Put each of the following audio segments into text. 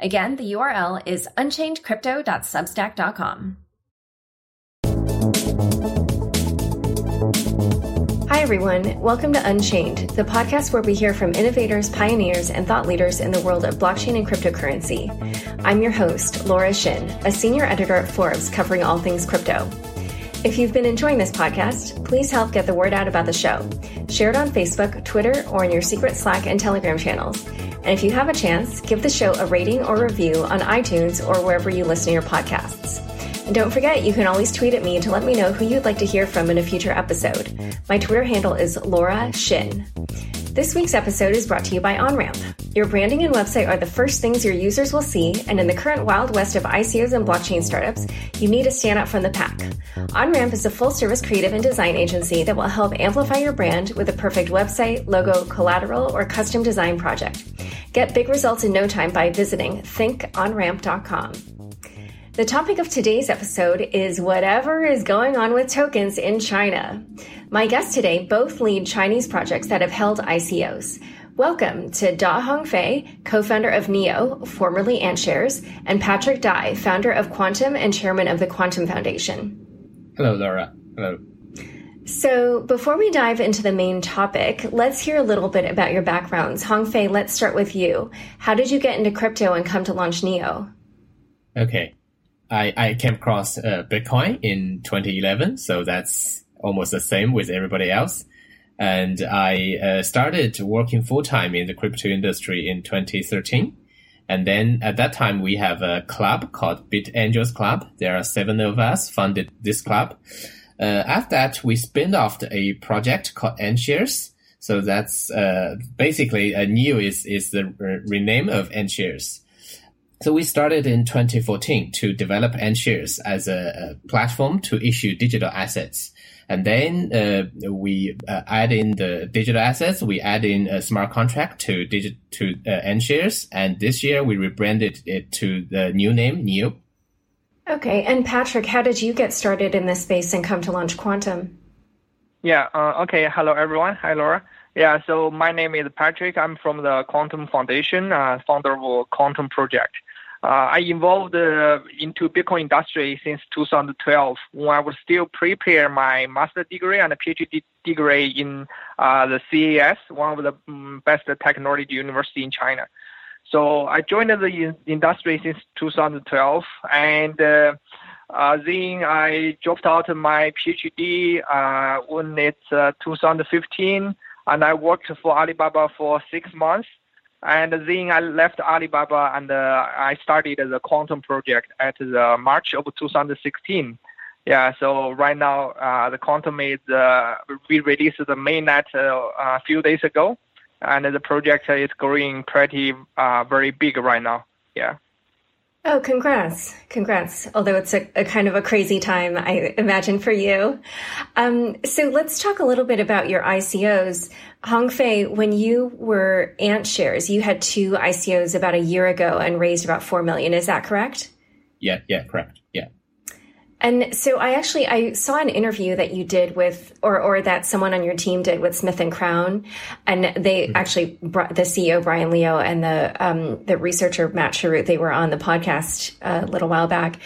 Again, the URL is unchainedcrypto.substack.com. Hi, everyone. Welcome to Unchained, the podcast where we hear from innovators, pioneers, and thought leaders in the world of blockchain and cryptocurrency. I'm your host, Laura Shin, a senior editor at Forbes covering all things crypto. If you've been enjoying this podcast, please help get the word out about the show. Share it on Facebook, Twitter, or in your secret Slack and Telegram channels. And if you have a chance, give the show a rating or review on iTunes or wherever you listen to your podcasts. And don't forget, you can always tweet at me to let me know who you'd like to hear from in a future episode. My Twitter handle is Laura Shin. This week's episode is brought to you by OnRamp. Your branding and website are the first things your users will see, and in the current wild west of ICOs and blockchain startups, you need to stand out from the pack. OnRamp is a full-service creative and design agency that will help amplify your brand with a perfect website, logo, collateral, or custom design project. Get big results in no time by visiting thinkonramp.com. The topic of today's episode is whatever is going on with tokens in China. My guests today both lead Chinese projects that have held ICOs. Welcome to Da Hongfei, co-founder of NEO, formerly AntShares, and Patrick Dai, founder of Quantum and chairman of the Quantum Foundation. Hello, Laura. Hello. So before we dive into the main topic, let's hear a little bit about your backgrounds. Hongfei, let's start with you. How did you get into crypto and come to launch NEO? Okay. I came across Bitcoin in 2011, so that's almost the same with everybody else. And I started working full-time in the crypto industry in 2013. And then at that time, we have a club called Bit Angels Club. There are 7 of us founded this club. After that, we spun off a project called NShares. So that's basically NEO is the rename of NShares. So we started in 2014 to develop NShares as a platform to issue digital assets. And then we add in the digital assets. We add in a smart contract to NShares. And this year we rebranded it to the new name, NEO. Okay. And Patrick, how did you get started in this space and come to launch Quantum? Yeah. Okay. Hello, everyone. Hi, Laura. Yeah. So my name is Patrick. I'm from the Quantum Foundation, founder of Quantum Project. I involved into Bitcoin industry since 2012 when I was still prepare my master degree and a PhD degree in the CAS, one of the best technology university in China. So I joined the industry since 2012, and then I dropped out my PhD when it's 2015, and I worked for Alibaba for 6 months. And then I left Alibaba and I started the Quantum project at the March of 2016. Yeah, so right now the Quantum is we released the mainnet a few days ago, and the project is growing pretty very big right now. Yeah. Oh, congrats. Although it's a kind of a crazy time, I imagine, for you. So let's talk a little bit about your ICOs. Hongfei, when you were AntShares, you had 2 ICOs about a year ago and raised about $4 million. Is that correct? Yeah, correct. Yeah. And so I saw an interview that you did with, or that someone on your team did with Smith and Crown, and they actually brought the CEO Brian Leo and the researcher Matt Cherut. They were on the podcast a little while back.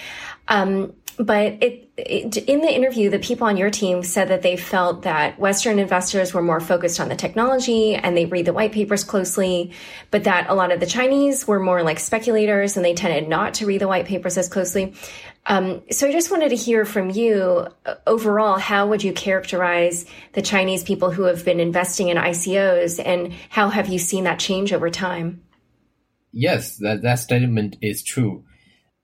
But in the interview, the people on your team said that they felt that Western investors were more focused on the technology and they read the white papers closely, but that a lot of the Chinese were more like speculators and they tended not to read the white papers as closely. So I just wanted to hear from you overall, how would you characterize the Chinese people who have been investing in ICOs, and how have you seen that change over time? Yes, that statement is true.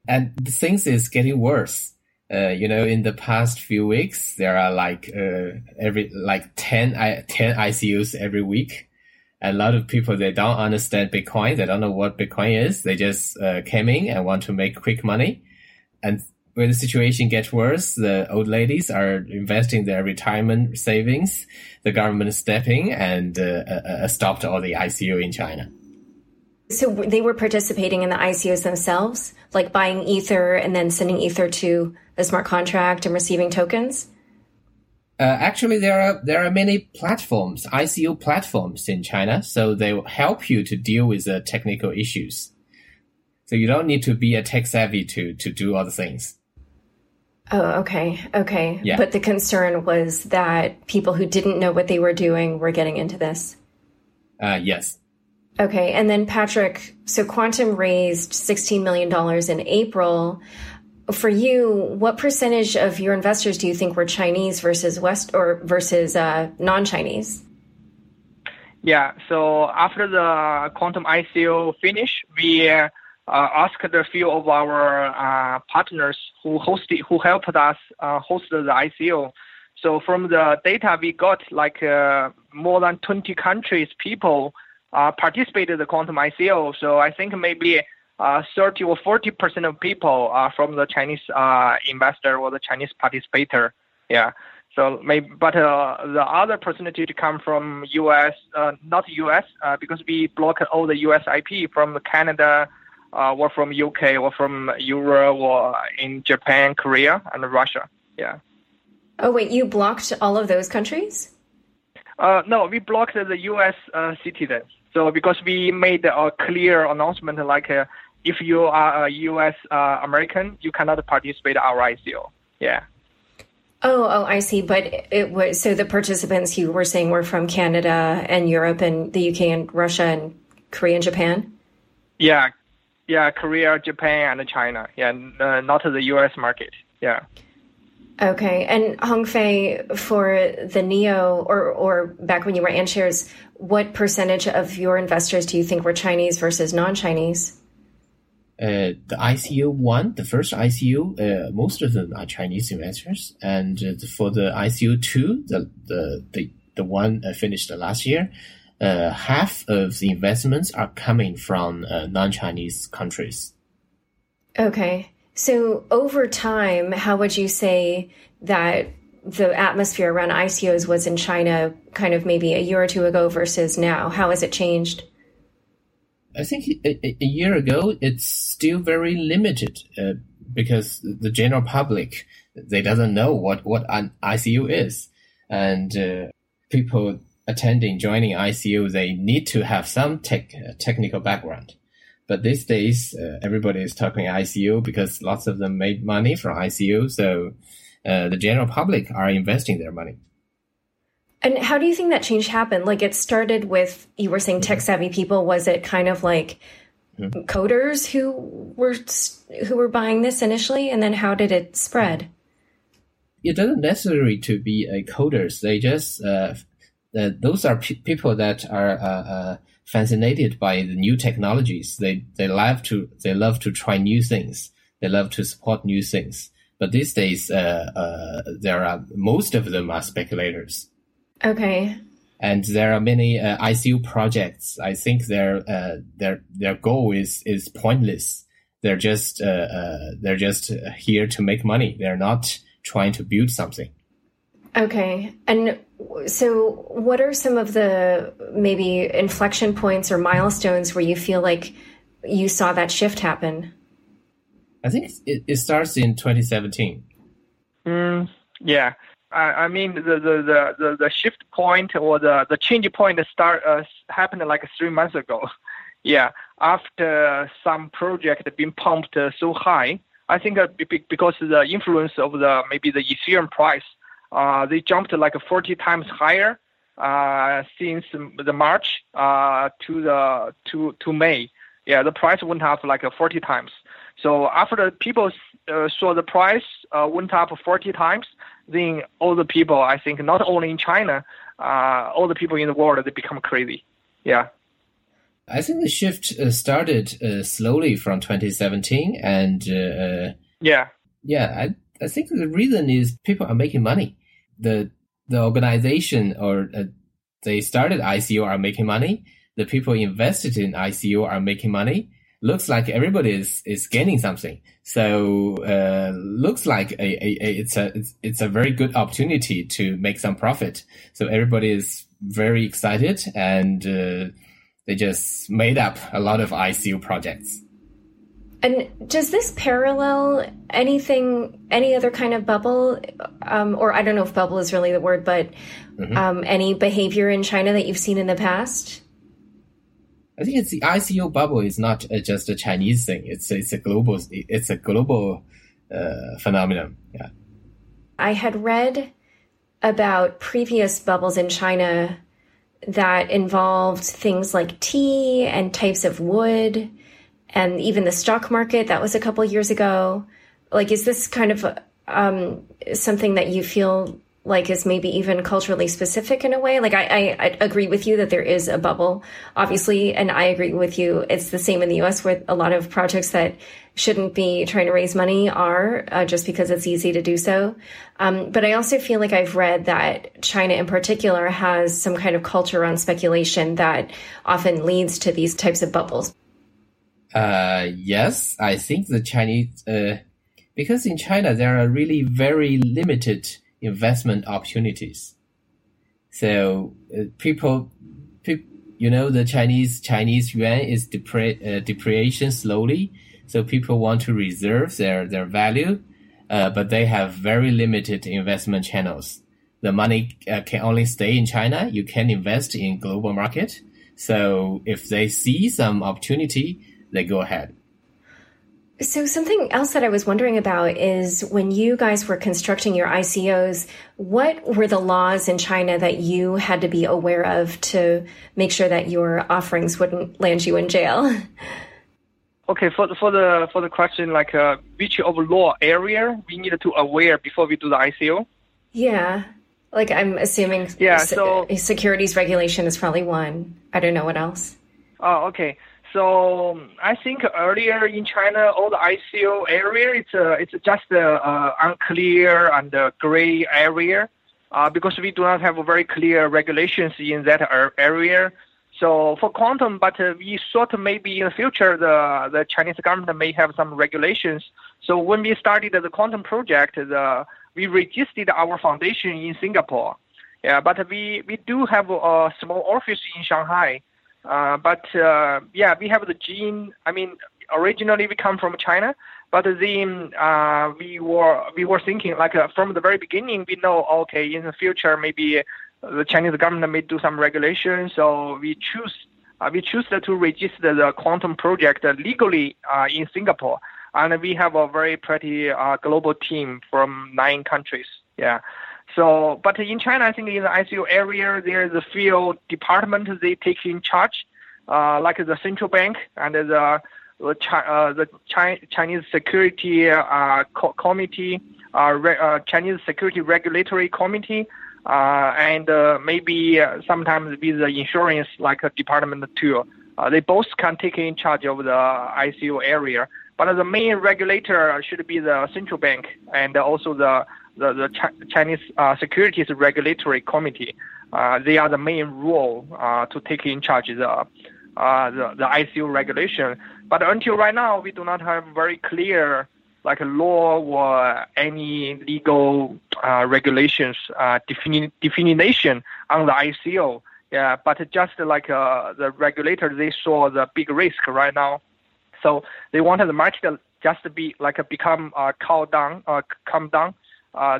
And the things is getting worse. In the past few weeks, there are like 10 ICOs every week. A lot of people, they don't understand Bitcoin. They don't know what Bitcoin is. They just came in and want to make quick money. And when the situation gets worse, the old ladies are investing their retirement savings. The government stepped in and stopped all the ICO in China. So they were participating in the ICOs themselves, like buying Ether and then sending Ether to a smart contract and receiving tokens? Actually, there are many platforms, ICO platforms in China. So they help you to deal with the technical issues. So you don't need to be a tech savvy to do all the things. Oh, okay. Okay. Yeah. But the concern was that people who didn't know what they were doing were getting into this. Yes. Okay. And then Patrick, so Quantum raised $16 million in April. For you, what percentage of your investors do you think were Chinese versus non-Chinese? Yeah, so after the Quantum ICO finish, we asked a few of our partners who helped us host the ICO. So from the data we got, like more than 20 countries people participated in the Quantum ICO. So I think maybe 30 or 40% of people are from the Chinese investor or the Chinese participator. Yeah. So maybe, but the other percentage come from US, not US, because we block all the US IP from Canada, or from UK, or from Europe, or in Japan, Korea, and Russia. Yeah. Oh wait, you blocked all of those countries? No, we blocked the US citizens. So because we made a clear announcement, like. If you are a U.S. American, you cannot participate in our ICO. Yeah. Oh, I see. But it was so the participants you were saying were from Canada and Europe and the U.K. and Russia and Korea and Japan? Yeah. Yeah, Korea, Japan, and China. Yeah, not the U.S. market. Yeah. Okay. And Hongfei, for the NEO or back when you were AntShares, what percentage of your investors do you think were Chinese versus non-Chinese? The ICO one, the first ICO, most of them are Chinese investors. And for the ICO two, the one finished last year, half of the investments are coming from non-Chinese countries. Okay. So over time, how would you say that the atmosphere around ICOs was in China kind of maybe a year or two ago versus now? How has it changed? I think a year ago, it's still very limited because the general public, they doesn't know what an ICO is. And people joining ICO, they need to have some technical background. But these days, everybody is talking ICO because lots of them made money from ICO. So the general public are investing their money. And how do you think that change happened? Like it started with, you were saying tech savvy people, was it kind of like coders who were buying this initially? And then how did it spread? It doesn't necessarily to be coders. They just, those are people that are fascinated by the new technologies. They love to try new things. They love to support new things. But these days, most of them are speculators. Okay. And there are many ICO projects. I think their goal is pointless. They're just here to make money. They're not trying to build something. Okay. And so what are some of the maybe inflection points or milestones where you feel like you saw that shift happen? I think it starts in 2017. Yeah. I mean, the shift point or the change point start happened like 3 months ago. Yeah, after some project had been pumped so high, I think because of the influence of the Ethereum price, they jumped like 40 times higher since the March to May. Yeah, the price went up like 40 times. So after people saw the price went up 40 times, then all the people, I think, not only in China, all the people in the world, they become crazy. Yeah. I think the shift started slowly from 2017. And I think the reason is people are making money. The organization they started ICO are making money. the people invested in ICO are making money, looks like everybody is gaining something. So looks like it's a very good opportunity to make some profit. So everybody is very excited, and they just made up a lot of ICO projects. And does this parallel anything, any other kind of bubble, or I don't know if bubble is really the word, but any behavior in China that you've seen in the past? I think it's the ICO bubble is not just a Chinese thing. It's a global phenomenon. Yeah. I had read about previous bubbles in China that involved things like tea and types of wood, and even the stock market. That was a couple of years ago. Like, is this kind of something that you feel like is maybe even culturally specific in a way? Like, I agree with you that there is a bubble, obviously, and I agree with you. It's the same in the U.S. where a lot of projects that shouldn't be trying to raise money are just because it's easy to do so. But I also feel like I've read that China in particular has some kind of culture around speculation that often leads to these types of bubbles. Yes, I think the Chinese, because in China, there are really very limited investment opportunities. So the Chinese yuan is depreciation slowly. So people want to reserve their value, but they have very limited investment channels. The money can only stay in China. You can invest in global market. So if they see some opportunity, they go ahead. So something else that I was wondering about is when you guys were constructing your ICOs, what were the laws in China that you had to be aware of to make sure that your offerings wouldn't land you in jail? Okay, for the question, like which of law area we need to aware before we do the ICO? Yeah, like I'm assuming securities regulation is probably one. I don't know what else. Oh, okay. So I think earlier in China, all the ICO area, it's just unclear and gray area because we do not have very clear regulations in that area. So for quantum, but we thought maybe in the future the Chinese government may have some regulations. So when we started the quantum project, we registered our foundation in Singapore. Yeah, but we do have a small office in Shanghai. We have the gene. I mean, originally we come from China, but then we were thinking like from the very beginning we know, okay, in the future maybe the Chinese government may do some regulation, so we choose to register the quantum project legally in Singapore, and we have a very pretty global team from 9 countries. Yeah. So, but in China, I think in the ICO area, there's a few departments they take in charge, like the central bank and the Chinese Security Committee, Chinese Security Regulatory Committee, and maybe sometimes with the insurance like a department too. They both can take in charge of the ICO area, but the main regulator should be the central bank and also the Chinese Securities Regulatory Committee. They are the main role to take in charge the ICO regulation. But until right now, we do not have very clear like law or any legal regulations definition on the ICO. Yeah, but just like the regulator, they saw the big risk right now, so they wanted the market just to be like become calm down.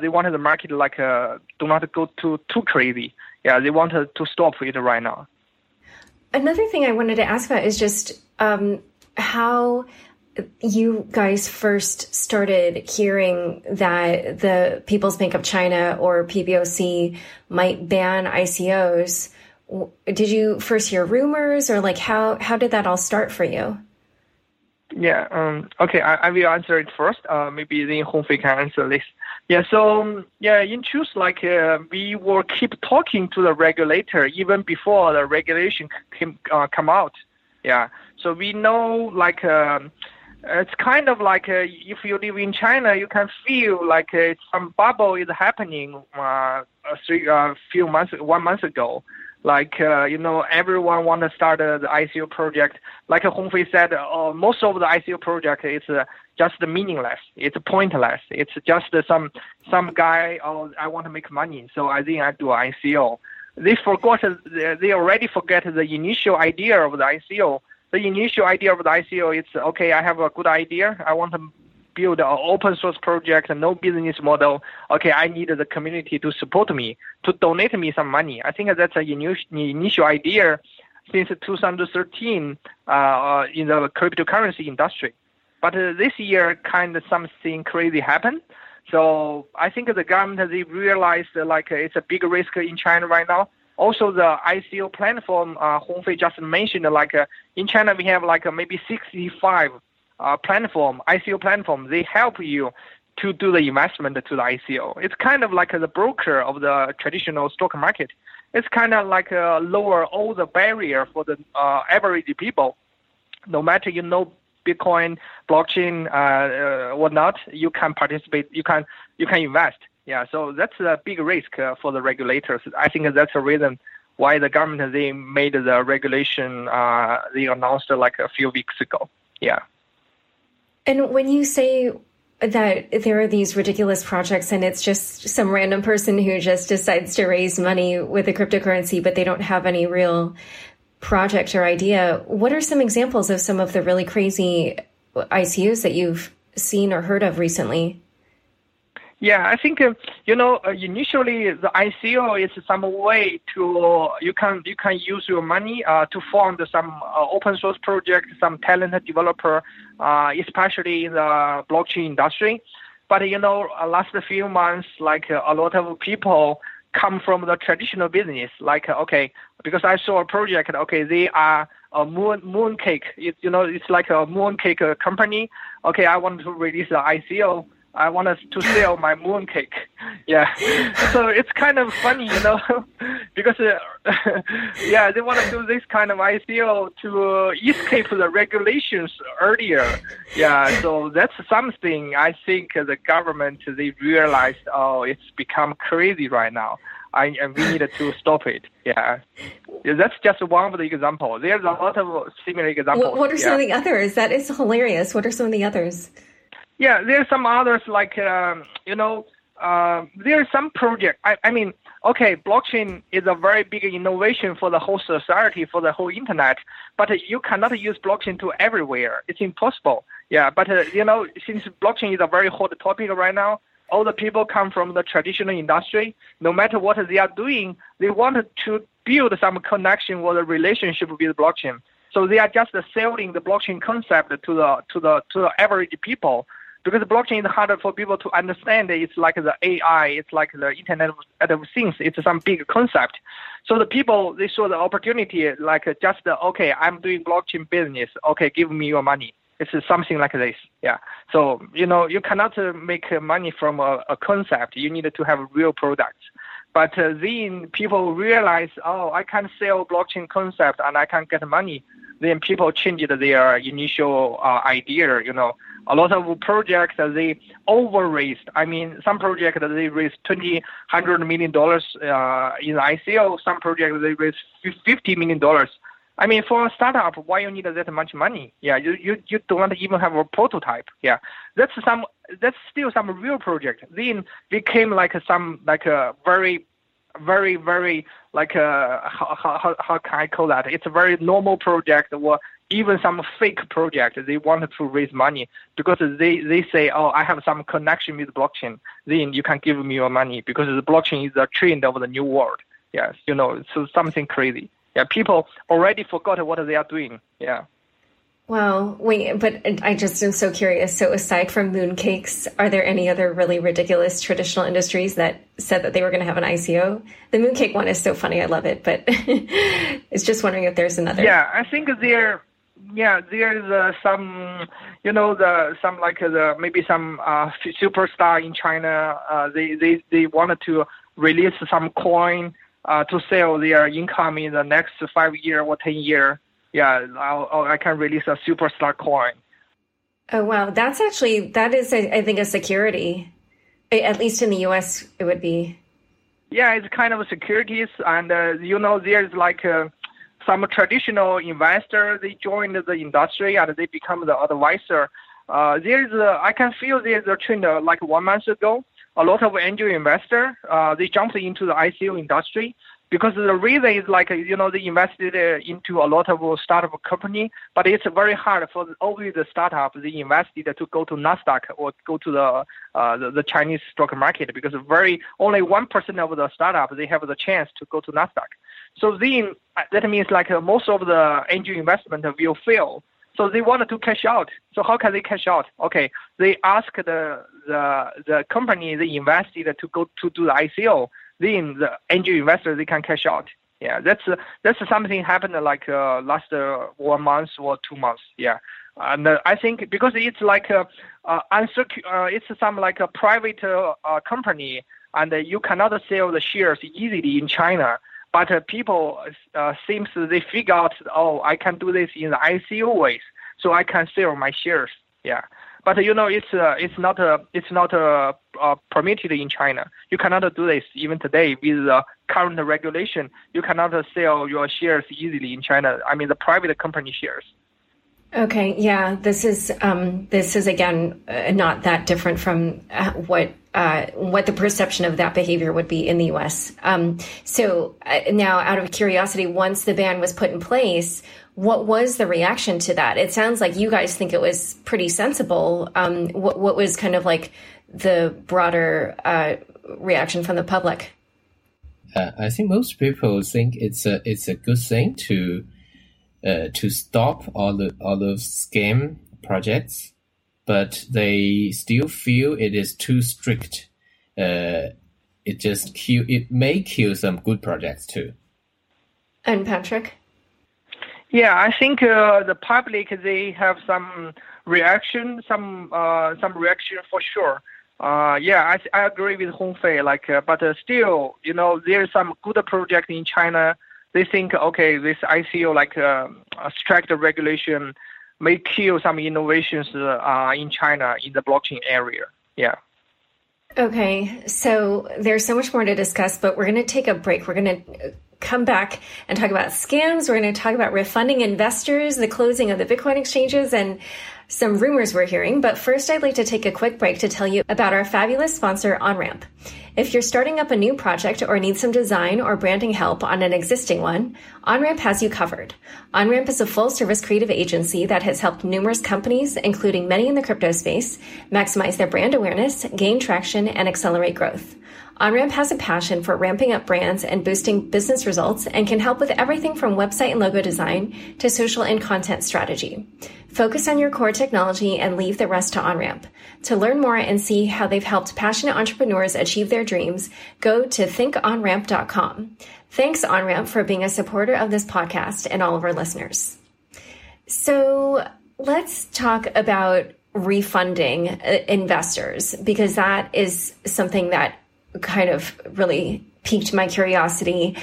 They wanted the market like do not go too crazy. Yeah, they wanted to stop it right now. Another thing I wanted to ask about is just how you guys first started hearing that the People's Bank of China or PBOC might ban ICOs. Did you first hear rumors, or like how did that all start for you? Yeah. Okay. I will answer it first. Maybe then Hongfei can answer this. Yeah. So yeah, in truth, like we will keep talking to the regulator even before the regulation come out. Yeah. So we know like it's kind of like if you live in China, you can feel like some bubble is happening 1 month ago. Like, everyone want to start the ICO project. Like Hongfei said, most of the ICO project is just meaningless. It's pointless. It's just some guy, oh, I want to make money, so I think I do ICO. They already forget the initial idea of the ICO. The initial idea of the ICO is, okay, I have a good idea. I want to build an open source project and no business model. Okay, I need the community to support me, to donate me some money. I think that's an initial idea since 2013 in the cryptocurrency industry. But this year, kind of something crazy happened. So I think the government, they realized it's a big risk in China right now. Also, the ICO platform, Hongfei just mentioned, in China, we have maybe 65 ICO platform. They help you to do the investment to the ICO. It's kind of like the broker of the traditional stock market. It's kind of like lower all the barrier for the average people. No matter you know Bitcoin, blockchain, whatnot, you can participate. You can invest. Yeah, so that's a big risk for the regulators. I think that's a reason why the government, they made the regulation they announced a few weeks ago. Yeah. And when you say that there are these ridiculous projects and it's just some random person who just decides to raise money with a cryptocurrency, but they don't have any real project or idea, what are some examples of some of the really crazy ICOs that you've seen or heard of recently? Yeah, I think initially the ICO is some way to you can use your money to fund some open source project, some talented developer, especially in the blockchain industry. But last few months, a lot of people come from the traditional business. Because I saw a project. Okay, they are a mooncake. It's like a mooncake company. Okay, I want to release the ICO. I want us to sell my mooncake. Yeah. So it's kind of funny, because, they want to do this kind of ICO to escape the regulations earlier. Yeah. So that's something I think the government, they realized, oh, it's become crazy right now. And we needed to stop it. Yeah. That's just one of the examples. There's a lot of similar examples. What are some of the others? That is hilarious. What are some of the others? Yeah, there are some others there are some projects. I mean, blockchain is a very big innovation for the whole society, for the whole internet, but you cannot use blockchain to everywhere. It's impossible. Yeah, but, since blockchain is a very hot topic right now, all the people come from the traditional industry. No matter what they are doing, they want to build some connection or a relationship with blockchain. So they are just selling the blockchain concept to the average people. Because blockchain is harder for people to understand. It's like the AI, it's like the Internet of Things. It's some big concept. So the people, they saw the opportunity, okay, I'm doing blockchain business. Okay, give me your money. It's something like this. Yeah. So, you cannot make money from a concept. You need to have real products. But then people realize, oh, I can sell blockchain concept and I can get money. Then people changed their initial idea. A lot of projects they over-raised. I mean, some projects they raised $200 million in ICO. Some projects they raised $50 million. I mean, for a startup, why you need that much money? Yeah, you don't even have a prototype. Yeah, that's still some real project. Then became very. Very, very how can I call that? It's a very normal project, or even some fake project. They wanted to raise money because they say, oh, I have some connection with blockchain. Then you can give me your money because the blockchain is a trend of the new world. Yes, so something crazy. Yeah, people already forgot what they are doing. Yeah. Wow. Wait, but I just am so curious. So aside from mooncakes, are there any other really ridiculous traditional industries that said that they were going to have an ICO? The mooncake one is so funny. I love it, but it's just wondering if there's another. Yeah, I think there's some, maybe some superstar in China. They wanted to release some coin to sell their income in the next 5 years or 10 years. Yeah, I can release a superstar coin. Oh, wow. That's actually, that is, I think, a security. At least in the U.S., it would be. Yeah, it's kind of securities, and there's like some traditional investors, they joined the industry and they become the advisor. I can feel there's a trend like 1 month ago, a lot of angel investors, they jumped into the ICO industry because the reason is like, they invested into a lot of startup company, but it's very hard for only the startup they invested to go to Nasdaq or go to the Chinese stock market, because only 1% of the startup, they have the chance to go to Nasdaq. So then that means like most of the angel investment will fail. So they wanted to cash out. So how can they cash out? Okay, they ask the company they invested to go to do the ICO. Then the angel investor, they can cash out. Yeah, that's something happened like last 1 month or 2 months. Yeah, and I think because it's like it's some like a private company, and you cannot sell the shares easily in China. But people seems they figure out, oh, I can do this in the ICO ways, so I can sell my shares. Yeah, but it's not permitted in China. You cannot do this even today with the current regulation. You cannot sell your shares easily in China. I mean the private company shares. Okay, yeah, this is again not that different from what the perception of that behavior would be in the U.S. So now, out of curiosity, once the ban was put in place, what was the reaction to that? It sounds like you guys think it was pretty sensible. What was kind of like the broader reaction from the public? I think most people think it's a good thing to stop all the scam projects, but they still feel it is too strict. It may kill some good projects too. And Patrick? Yeah, I think the public, they have some reaction for sure. I agree with Hongfei. But still, there's some good project in China. They think, okay, this ICO strict regulation may kill some innovations in China in the blockchain area. Yeah. Okay, so there's so much more to discuss, but we're going to take a break. We're going to come back and talk about scams. We're going to talk about refunding investors, the closing of the Bitcoin exchanges, and some rumors we're hearing. But first, I'd like to take a quick break to tell you about our fabulous sponsor, OnRamp. If you're starting up a new project or need some design or branding help on an existing one, OnRamp has you covered. OnRamp is a full-service creative agency that has helped numerous companies, including many in the crypto space, maximize their brand awareness, gain traction, and accelerate growth. OnRamp has a passion for ramping up brands and boosting business results and can help with everything from website and logo design to social and content strategy. Focus on your core technology and leave the rest to OnRamp. To learn more and see how they've helped passionate entrepreneurs achieve their dreams, go to thinkonramp.com. Thanks, OnRamp, for being a supporter of this podcast and all of our listeners. So let's talk about refunding investors, because that is something that kind of really piqued my curiosity.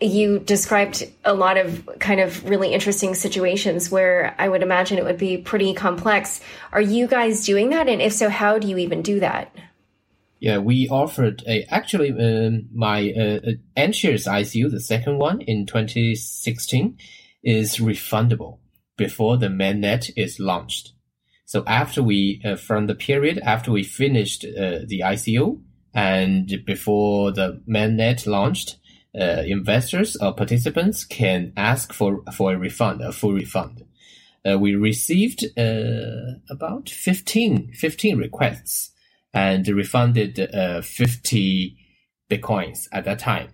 You described a lot of kind of really interesting situations where I would imagine it would be pretty complex. Are you guys doing that? And if so, how do you even do that? Yeah, we offered my NShares ICO, the second one in 2016, is refundable before the mainnet is launched. So from the period after we finished the ICO, and before the mainnet launched, investors or participants can ask for a refund, a full refund. We received about 15 requests and refunded 50 bitcoins at that time.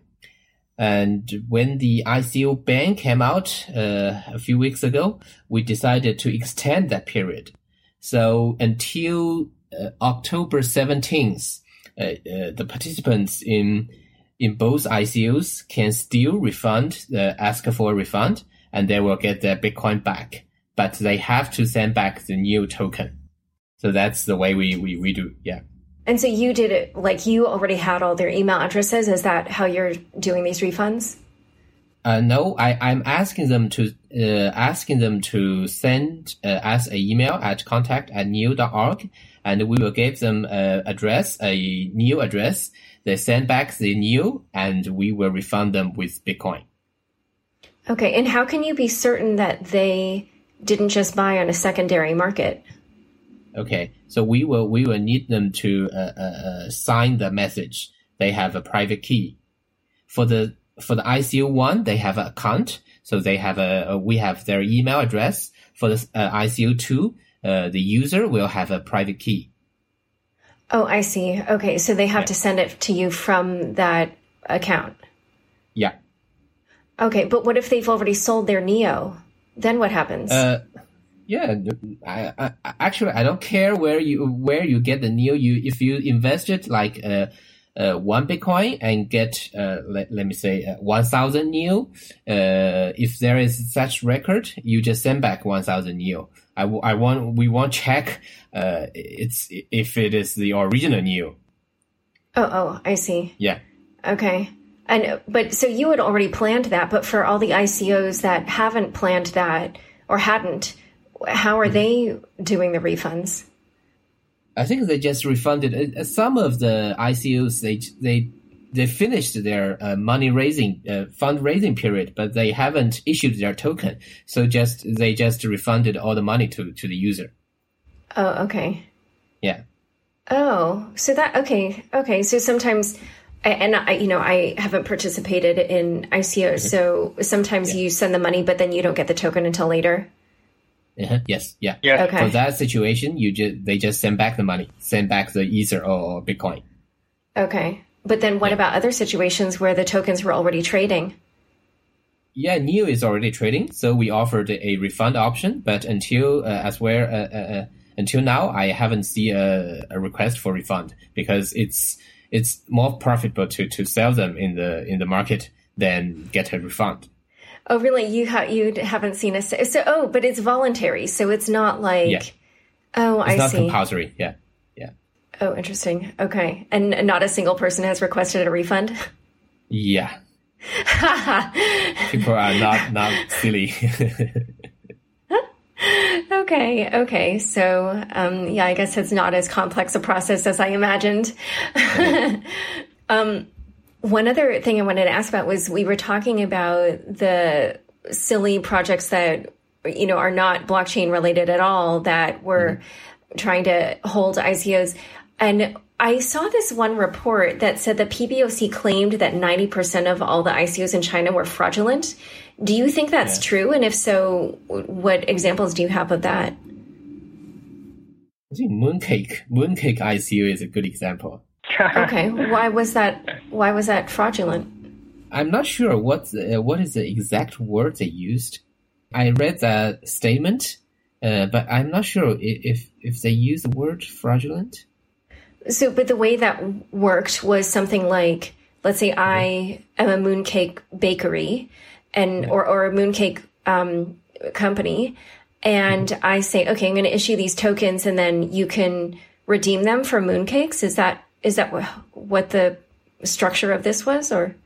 And when the ICO ban came out a few weeks ago, we decided to extend that period. So until October 17th, the participants in both ICOs can still ask for a refund, and they will get their Bitcoin back. But they have to send back the NEO token. So that's the way we do, yeah. And so you did it, you already had all their email addresses. Is that how you're doing these refunds? No, I'm asking them to send us an email at contact@neo.org, and we will give them a NEO address. They send back the NEO, and we will refund them with Bitcoin. Okay, and how can you be certain that they didn't just buy on a secondary market? Okay, so we will need them to sign the message. They have a private key. For the ICO one, they have an account, so they have we have their email address. For the ICO two, the user will have a private key. Oh, I see. Okay, so they have to send it to you from that account. Yeah. Okay, but what if they've already sold their NEO? Then what happens? I don't care where you get the NEO. If you invested like one Bitcoin and get let me say 1,000 NEO, if there is such record, you just send back 1,000 NEO. We won't check if it is the original NEO. Oh, I see. Yeah. Okay. And but so you had already planned that, but for all the ICOs that haven't planned that or hadn't, how are they doing the refunds? I think they just refunded some of the ICOs. They finished their fundraising period, but they haven't issued their token. So they just refunded all the money to the user. Oh, okay. Yeah. Oh, so that okay. So sometimes, and I haven't participated in ICOs, so sometimes you send the money, but then you don't get the token until later. Uh-huh. Yes. Yeah. Yeah. Okay. For that situation, they just send back the money, send back the Ether or Bitcoin. Okay, but then what about other situations where the tokens were already trading? Yeah, NEO is already trading, so we offered a refund option. But until now, I haven't seen a request for refund because it's more profitable to sell them in the market than get a refund. Oh, really? You haven't seen a so? Oh, but it's voluntary, so it's not like. Yeah. Oh, I see. It's not compulsory. Yeah, yeah. Oh, interesting. Okay, and not a single person has requested a refund. Yeah. People are not silly. Okay. So, I guess it's not as complex a process as I imagined. One other thing I wanted to ask about was we were talking about the silly projects that, are not blockchain related at all that were trying to hold ICOs. And I saw this one report that said the PBOC claimed that 90% of all the ICOs in China were fraudulent. Do you think that's true? And if so, what examples do you have of that? I think Mooncake ICO is a good example. Okay, why was that fraudulent? I'm not sure what is the exact word they used. I read that statement, but I'm not sure if they used the word fraudulent. So, but the way that worked was something like, let's say I am a mooncake bakery or a mooncake company, and I say, okay, I'm going to issue these tokens, and then you can redeem them for mooncakes. Is that what the structure of this was, or?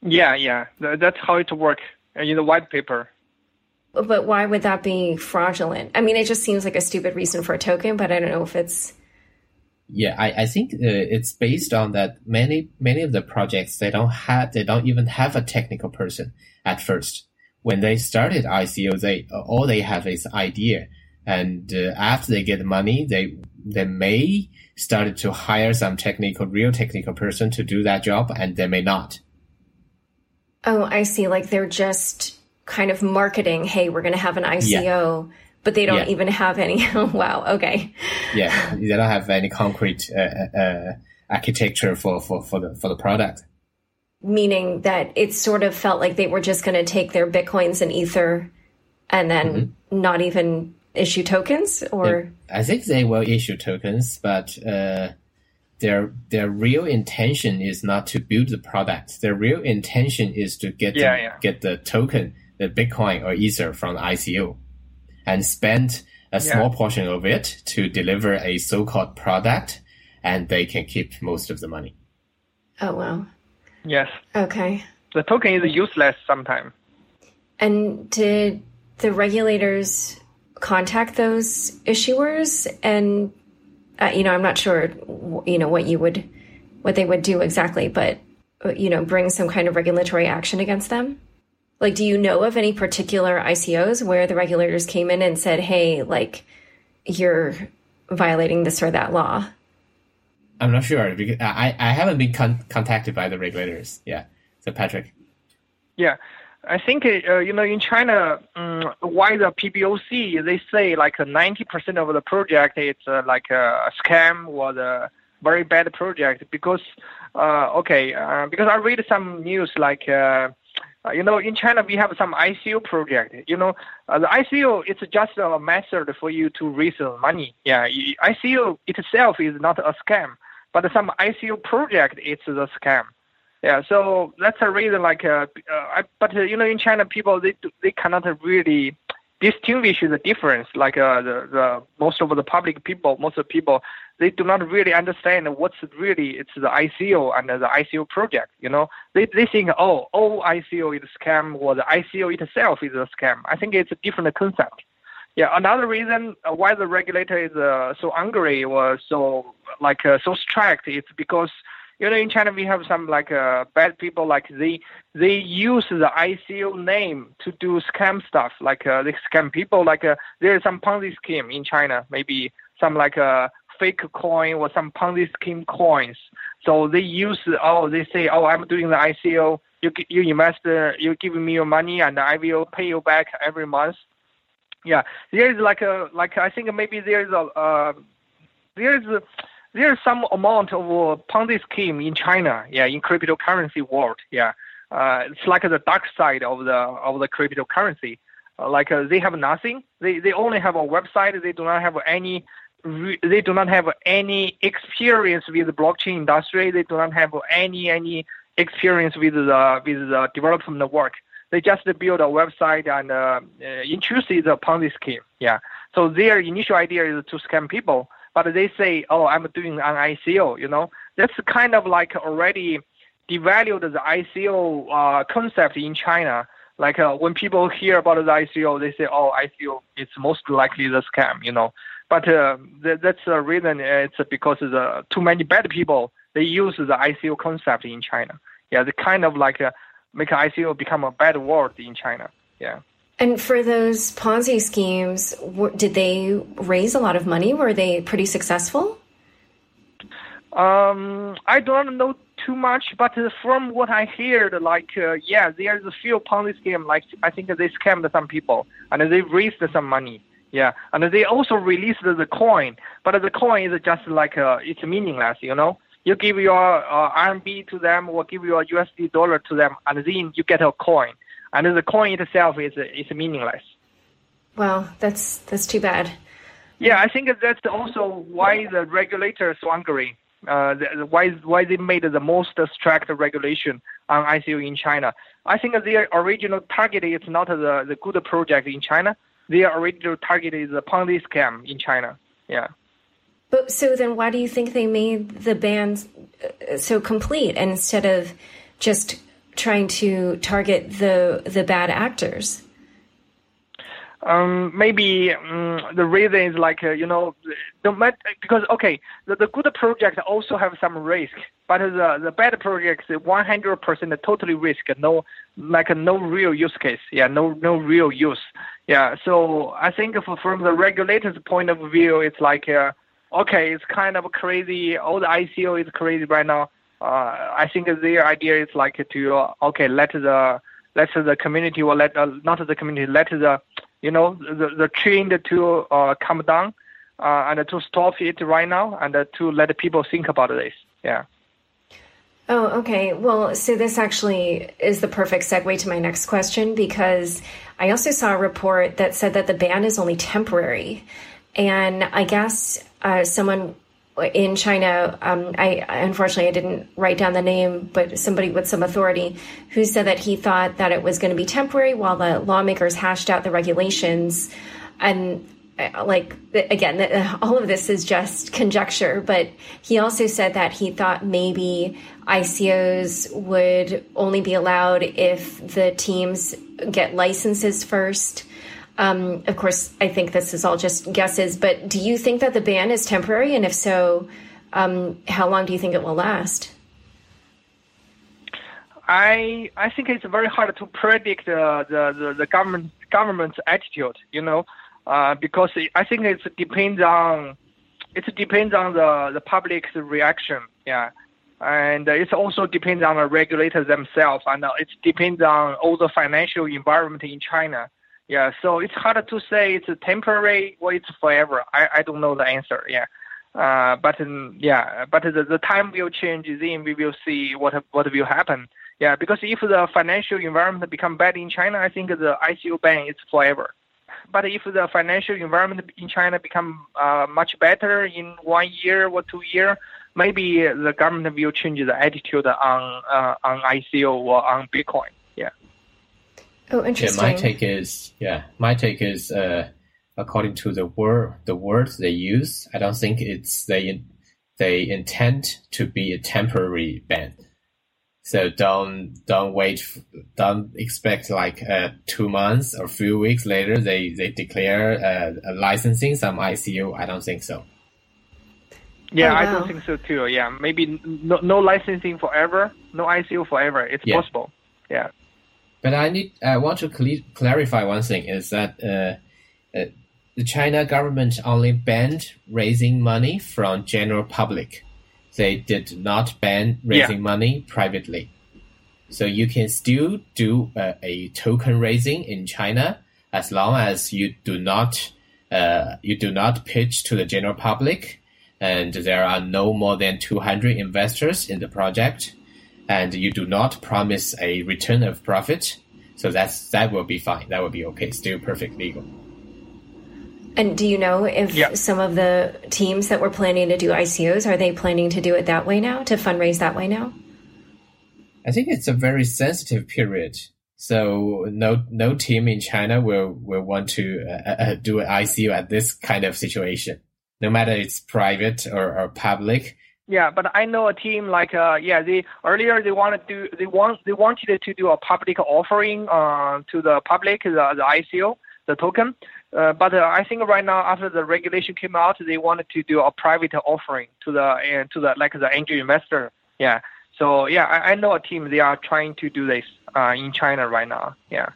Yeah, that's how it worked in the white paper. But why would that be fraudulent? I mean, it just seems like a stupid reason for a token, but I don't know if it's. Yeah, I think it's based on that many of the projects they don't even have a technical person at first. When they started ICO, they have is idea, and after they get money, they may started to hire some real technical person to do that job, and they may not. Oh, I see. Like they're just kind of marketing, hey, we're going to have an ICO, but they don't even have any. Wow. Okay. Yeah. They don't have any concrete architecture for the product. Meaning that it sort of felt like they were just going to take their Bitcoins and Ether and then not even issue tokens, or I think they will issue tokens, but their real intention is not to build the product. Their real intention is to get the token, the Bitcoin or Ether from the ICO, and spend a small portion of it to deliver a so-called product, and they can keep most of the money. Oh wow! Yes. Okay. the token is useless sometimes. And did the regulators contact those issuers? And I'm not sure, what they would do exactly, but bring some kind of regulatory action against them. Like, do you know of any particular ICOs where the regulators came in and said, hey, like, you're violating this or that law? I'm not sure, because I haven't been contacted by the regulators. Yeah. So, Patrick. Yeah. I think, in China, why the PBOC, they say like 90% of the project, it's like a scam or the very bad project because I read some news like, in China, we have some ICO project. The ICO, it's just a method for you to raise money. Yeah, ICO itself is not a scam, but some ICO project, it's a scam. Yeah, so that's a reason. Like, in China, people they cannot really distinguish the difference. Like, most of the people, they do not really understand what's really it's the ICO and the ICO project. They think all ICO is a scam or the ICO itself is a scam. I think it's a different concept. Yeah, another reason why the regulator is so angry or so strict, it's because. In China, we have some bad people. Like they use the ICO name to do scam stuff. Like they scam people. Like there is some Ponzi scheme in China. Maybe some fake coin or some Ponzi scheme coins. So they use. They say, I'm doing the ICO. You invest. You give me your money, and I will pay you back every month. Yeah, there is I think maybe there is a. There's some amount of Ponzi scheme in China, in cryptocurrency world, it's like the dark side of the cryptocurrency. They have nothing. They only have a website. They do not have any experience with the blockchain industry. They do not have any experience with the development work. They just build a website and introduce the Ponzi scheme. Yeah. So their initial idea is to scam people. But they say, I'm doing an ICO, That's kind of already devalued the ICO concept in China. Like when people hear about the ICO, they say, ICO, it's most likely the scam, But that's the reason it's because too many bad people, they use the ICO concept in China. Yeah, they kind of make ICO become a bad word in China. Yeah. And for those Ponzi schemes, did they raise a lot of money? Were they pretty successful? I don't know too much, but from what I heard, there's a few Ponzi schemes. I think they scammed some people, and they raised some money. Yeah, and they also released the coin, but the coin is just it's meaningless, You give your RMB to them or give your USD dollar to them, and then you get a coin. And the coin itself is meaningless. Wow, that's too bad. Yeah, I think that's also why the regulators are angry. Why they made the most strict regulation on ICO in China. I think their original target is not the good project in China. Their original target is the Ponzi scam in China. Yeah. But so then, why do you think they made the bans so complete and instead of just trying to target the bad actors? The reason is the good project also have some risk, but the bad projects 100% totally risk, no real use case, no real use, So I think from the regulator's point of view, it's it's kind of crazy. All the ICO is crazy right now. I think their idea is let the trend to come down and to stop it right now and to let people think about this. Yeah. Oh, okay. Well, so this actually is the perfect segue to my next question, because I also saw a report that said that the ban is only temporary, and I guess someone in China, I didn't write down the name, but somebody with some authority who said that he thought that it was going to be temporary while the lawmakers hashed out the regulations. And like, again, all of this is just conjecture, but he also said that he thought maybe ICOs would only be allowed if the teams get licenses first. Of course, I think this is all just guesses, but do you think that the ban is temporary? And if so, how long do you think it will last? I think it's very hard to predict the government's attitude, you know, because I think it depends on the public's reaction, yeah, and it also depends on the regulators themselves, and it depends on all the financial environment in China, yeah. So it's hard to say it's temporary or it's forever. I don't know the answer, yeah. But the time will change. Then we will see what will happen. Yeah, because if the financial environment become bad in China, I think the ICO ban is forever. But if the financial environment in China become much better in 1 year or 2 years, maybe the government will change the attitude on ICO or on Bitcoin. Yeah. Oh, interesting. Yeah, my take is. According to the words they use, I don't think it's they intend to be a temporary ban. So don't expect like 2 months or a few weeks later they declare a licensing some ICO. I don't think so. Yeah, oh, wow. I don't think so too. Yeah, maybe no licensing forever, no ICO forever. It's possible. Yeah. But I want to clarify one thing is that. The China government only banned raising money from general public. They did not ban raising money privately. So you can still do a token raising in China as long as you do not pitch to the general public, and there are no more than 200 investors in the project, and you do not promise a return of profit. So that will be fine. That will be okay. Still perfect legal. And do you know if some of the teams that were planning to do ICOs, are they planning to do it that way now, to fundraise that way now? I think it's a very sensitive period. So no team in China will want to do an ICO at this kind of situation, no matter it's private or public. Yeah, but I know a team like they wanted to do a public offering to the public, the ICO, the token. But I think right now, after the regulation came out, they wanted to do a private offering to the angel investor. Yeah. So yeah, I know a team. They are trying to do this in China right now. Yeah.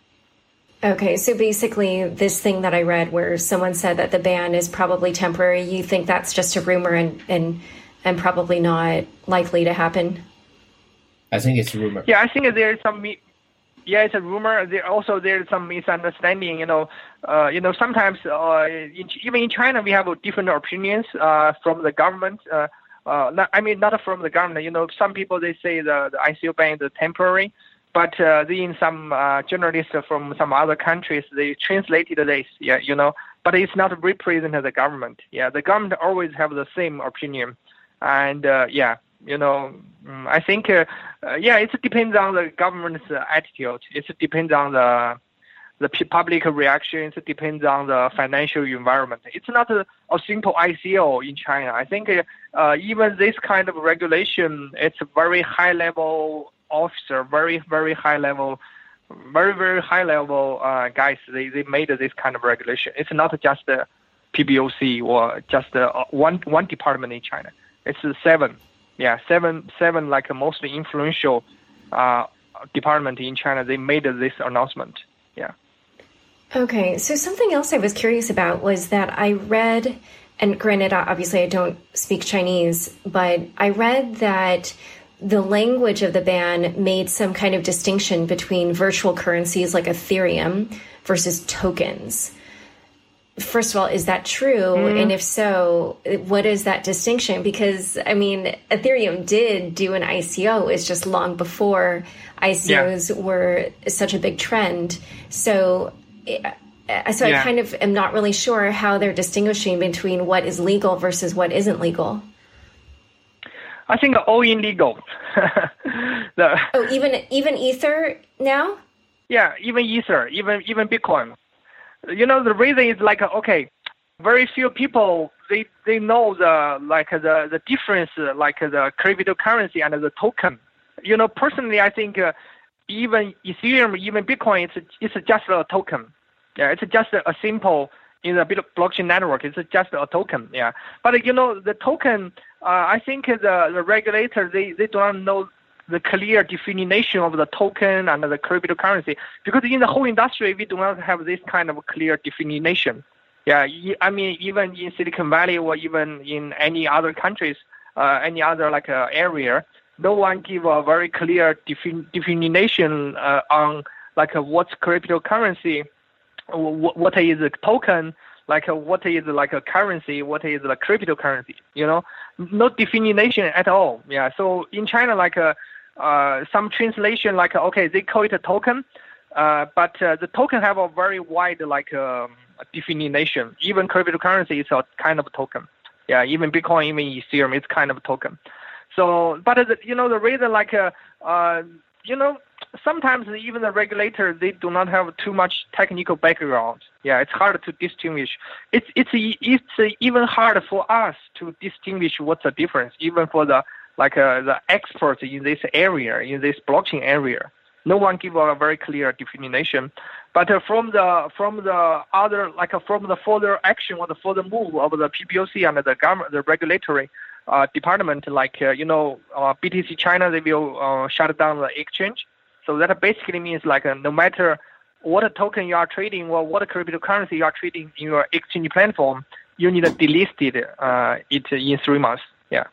Okay. So basically, this thing that I read where someone said that the ban is probably temporary. You think that's just a rumor and probably not likely to happen. I think it's a rumor. Yeah, I think there is some. Yeah, it's a rumor. There's some misunderstanding. Sometimes even in China we have different opinions from the government. Not from the government. You know, some people they say the ICO ban is temporary, but then some journalists from some other countries they translated this. Yeah, you know, but it's not represented the government. Yeah, the government always have the same opinion, and You know, I think, it depends on the government's attitude. It depends on the public reaction. It depends on the financial environment. It's not a simple ICO in China. I think even this kind of regulation, it's a very high-level officer, very, very high-level guys. They made this kind of regulation. It's not just the PBOC or just one department in China. It's seven. Yeah, seven like the most influential department in China, they made this announcement. Yeah. Okay, so something else I was curious about was that I read, and granted, obviously I don't speak Chinese, but I read that the language of the ban made some kind of distinction between virtual currencies like Ethereum versus tokens. First of all, is that true? Mm. And if so, what is that distinction? Because, I mean, Ethereum did do an ICO. It's just long before ICOs were such a big trend. So I kind of am not really sure how they're distinguishing between what is legal versus what isn't legal. I think all illegal. Even Ether now? Yeah, even Ether, even Bitcoin. You know, the reason is like, okay, very few people they know the difference, like the cryptocurrency and the token. You know, personally, I think even Ethereum, even Bitcoin, it's just a token. Yeah, it's just a simple in a bit of blockchain network. It's just a token. Yeah, but you know, the token. I think the regulator they don't know the clear definition of the token and the cryptocurrency, because in the whole industry we do not have this kind of clear definition. Yeah, I mean, even in Silicon Valley or even in any other countries, any other like area, no one give a very clear definition on like what's cryptocurrency, what is a token, like what is like a currency, what is like cryptocurrency, you know, no definition at all. Yeah, so in China, like some translation, like okay, they call it a token, but the token have a very wide like definition. Even cryptocurrency is a kind of token. Yeah, even Bitcoin, even Ethereum, it's kind of a token. So, but you know, the reason like you know, sometimes even the regulator they do not have too much technical background. Yeah, it's hard to distinguish. It's even harder for us to distinguish what's the difference, even for the like the experts in this area, in this blockchain area. No one give a very clear definition. But from the other like from the further action or the further move of the PBOC and the government, the regulatory department, like you know, BTC China, they will shut down the exchange. So that basically means like no matter what token you are trading or what cryptocurrency you are trading in your exchange platform, you need to delist it in 3 months. Yeah.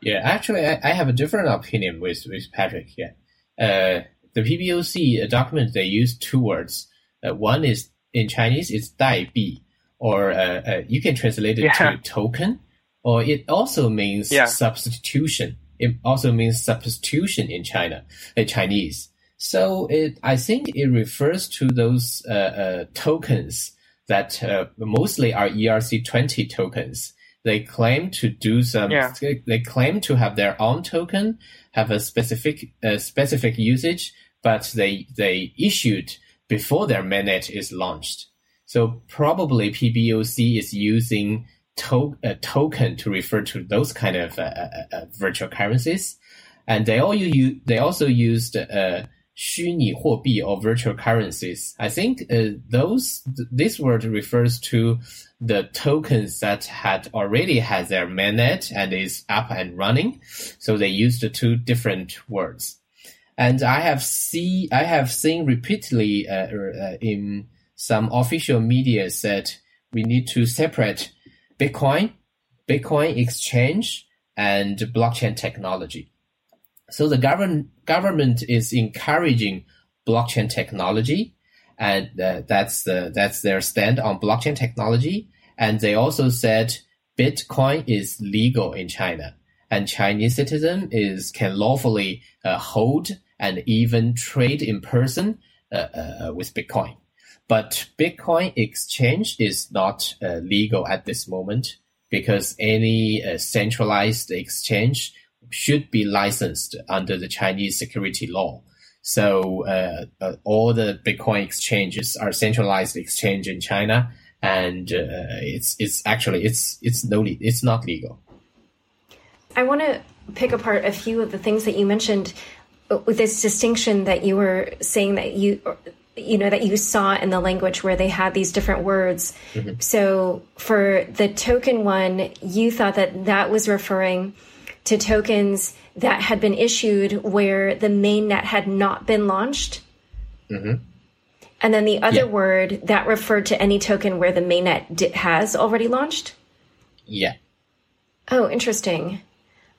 Yeah, actually, I have a different opinion with Patrick. Yeah. The PBOC document, they use two words. One is in Chinese, it's Dai Bi, or you can translate it to token, or it also means substitution. It also means substitution in China, in Chinese. So I think it refers to those tokens that mostly are ERC-20 tokens. They claim to do some. Yeah. They claim to have their own token, have a specific usage, but they issued before their mainnet is launched. So probably PBOC is using token to refer to those kind of virtual currencies, and they also used 虚拟货币 or virtual currencies. I think this word refers to the tokens that already had their mainnet and is up and running. So they used the two different words. And I have seen repeatedly in some official media said we need to separate Bitcoin exchange and blockchain technology. So the government is encouraging blockchain technology, and that's their stand on blockchain technology. And they also said Bitcoin is legal in China, and Chinese citizen can lawfully hold and even trade in person with Bitcoin. But Bitcoin exchange is not legal at this moment, because any centralized exchange should be licensed under the Chinese security law. So all the Bitcoin exchanges are centralized exchange in China, and it's not legal. I want to pick apart a few of the things that you mentioned with this distinction that you were saying that you saw in the language where they had these different words. Mm-hmm. So for the token one, you thought that was referring to tokens that had been issued where the mainnet had not been launched. Mm-hmm. And then the other word that referred to any token where the mainnet has already launched. Yeah. Oh, interesting.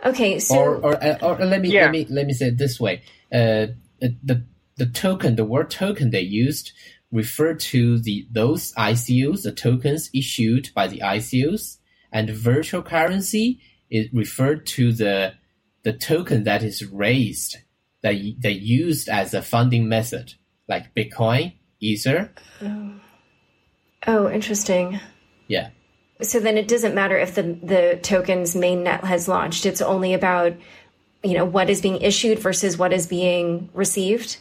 Okay. So, or let me say it this way. The word token they used referred to those ICOs, the tokens issued by the ICOs, and virtual currency it referred to the token that is raised, that they used as a funding method, like Bitcoin, Ether. Oh, interesting. Yeah. So then it doesn't matter if the token's mainnet has launched. It's only about, you know, what is being issued versus what is being received.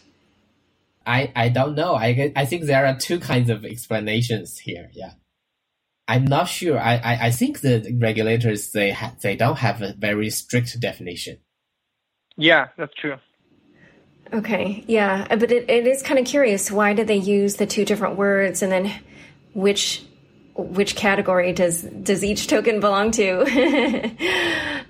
I don't know. I think there are two kinds of explanations here. Yeah. I'm not sure. I think the regulators, they don't have a very strict definition. Yeah, that's true. Okay, yeah. But it is kind of curious. Why do they use the two different words, and then which category does each token belong to?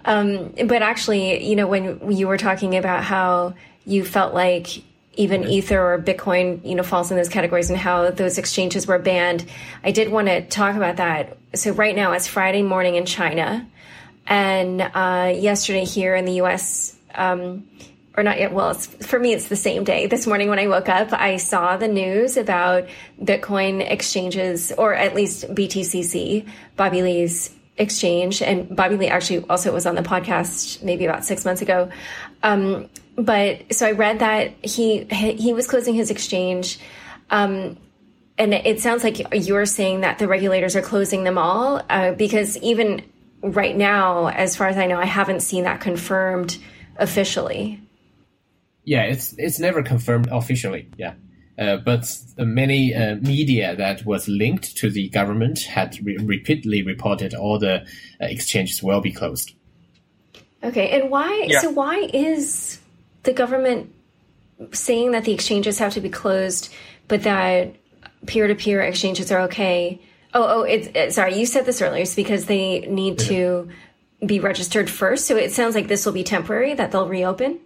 But actually, you know, when you were talking about how you felt like even Ether or Bitcoin, you know, falls in those categories and how those exchanges were banned, I did want to talk about that. So right now it's Friday morning in China, and yesterday here in the U.S., or not yet. Well, for me, it's the same day. This morning when I woke up, I saw the news about Bitcoin exchanges, or at least BTCC, Bobby Lee's exchange. And Bobby Lee actually also was on the podcast maybe about 6 months ago. But so I read that he was closing his exchange. And it sounds like you're saying that the regulators are closing them all, because even right now, as far as I know, I haven't seen that confirmed officially. Yeah, it's never confirmed officially. Yeah, but many media that was linked to the government had repeatedly reported all the exchanges will be closed. Okay, and why? Yeah. So why is the government saying that the exchanges have to be closed, but that peer-to-peer exchanges are okay? Sorry, you said this earlier. It's because they need to be registered first. So it sounds like this will be temporary, that they'll reopen.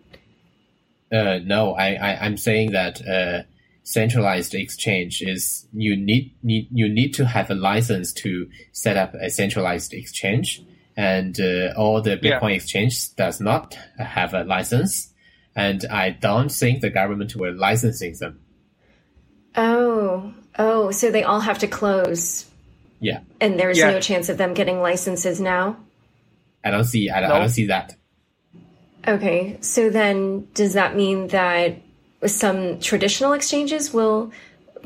No, I'm saying that centralized exchange is you need to have a license to set up a centralized exchange, and all the Bitcoin exchange does not have a license, and I don't think the government were licensing them. Oh, so they all have to close. Yeah, and there's no chance of them getting licenses now. I don't see that. Okay, so then does that mean that some traditional exchanges will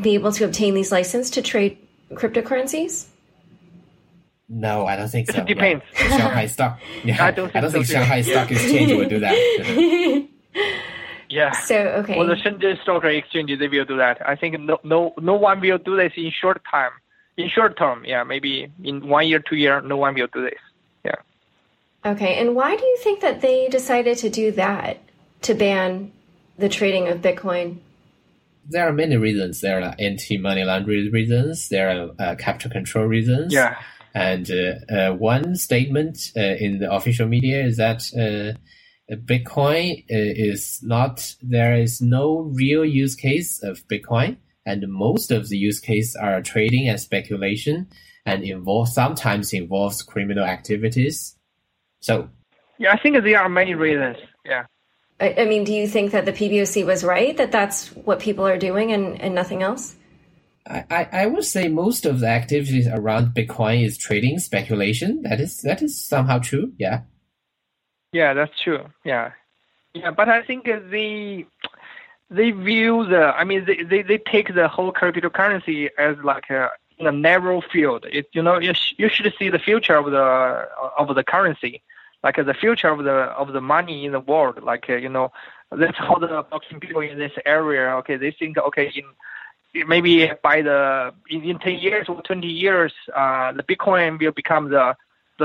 be able to obtain these licenses to trade cryptocurrencies? No, I don't think so. It depends. No. Shanghai Stock. Yeah, I don't think Shanghai Stock Exchange will do that. Yeah. So okay. Well, the Shenzhen Stock Exchange, they will do that. I think no one will do this in short time. In short term, yeah, maybe in 1 year, 2 year, no one will do this. Yeah. Okay, and why do you think that they decided to do that, to ban the trading of Bitcoin? There are many reasons. There are anti-money laundering reasons. There are capital control reasons. Yeah. And one statement in the official media is that Bitcoin there is no real use case of Bitcoin, and most of the use cases are trading and speculation, and sometimes involves criminal activities. So, yeah, I think there are many reasons. Yeah, I mean, do you think that the PBOC was right, that that's what people are doing and nothing else? I would say most of the activities around Bitcoin is trading, speculation. That is somehow true. Yeah. Yeah, that's true. Yeah, but I think they view they take the whole cryptocurrency as like a narrow field. You should see the future of the currency, like the future of the money in the world. Like that's how the people in this area. Okay, they think maybe in 10 years or 20 years, the Bitcoin will become the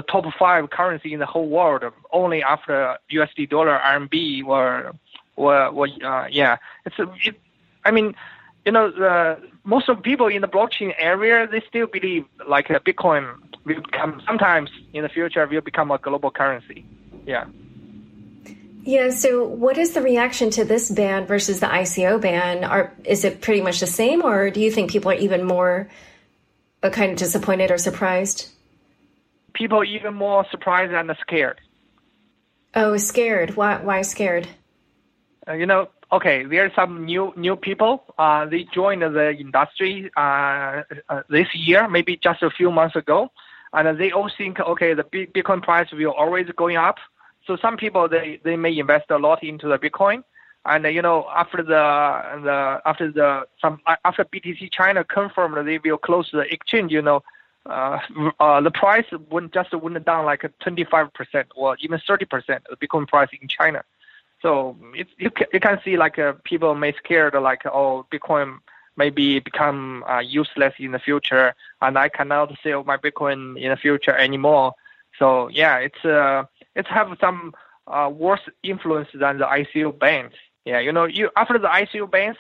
top 5 currency in the whole world, only after USD, dollar, RMB, or. Most of people in the blockchain area, they still believe like Bitcoin will become, sometimes in the future, will become a global currency. Yeah. Yeah. So what is the reaction to this ban versus the ICO ban? Is it pretty much the same, or do you think people are even more kind of disappointed or surprised? People are even more surprised and scared. Oh, scared. Why scared? Okay, there are some new people. They joined the industry this year, maybe just a few months ago, and they all think, okay, the Bitcoin price will always going up. So some people they may invest a lot into the Bitcoin, and after BTC China confirmed they will close the exchange, the price went down like 25% or even 30%, the Bitcoin price in China. So you can see people may scared, like, oh, Bitcoin maybe become useless in the future, and I cannot sell my Bitcoin in the future anymore. So yeah, it's have some worse influence than the ICO bans. Yeah, you know, after the ICO bans,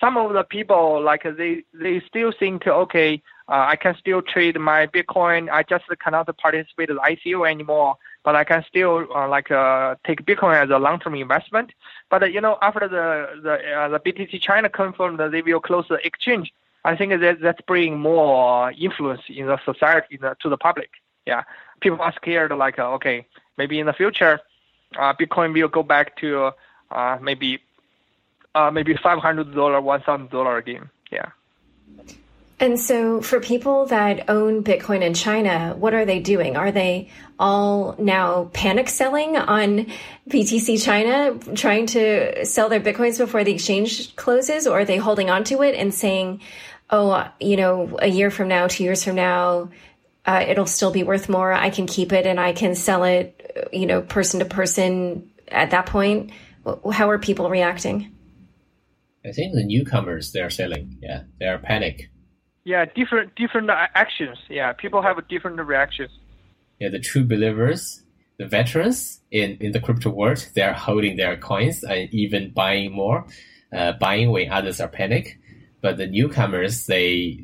some of the people, like, they still think, okay, I can still trade my Bitcoin. I just cannot participate in the ICO anymore, but I can still take Bitcoin as a long-term investment. But you know, after the BTC China confirmed that they will close the exchange, I think that's bringing more influence in the society to the public. Yeah, people are scared. Like, okay, maybe in the future, Bitcoin will go back to maybe $500, $1,000 again. Yeah. And so for people that own Bitcoin in China, what are they doing? Are they all now panic selling on BTC China, trying to sell their Bitcoins before the exchange closes? Or are they holding onto it and saying, oh, you know, a year from now, 2 years from now, it'll still be worth more. I can keep it and I can sell it, you know, person to person at that point? How are people reacting? I think the newcomers, they're selling. Yeah, they are panic. Yeah, different actions. Yeah, people have different reactions. Yeah, the true believers, the veterans in the crypto world, they're holding their coins and even buying more, buying when others are panic. But the newcomers, they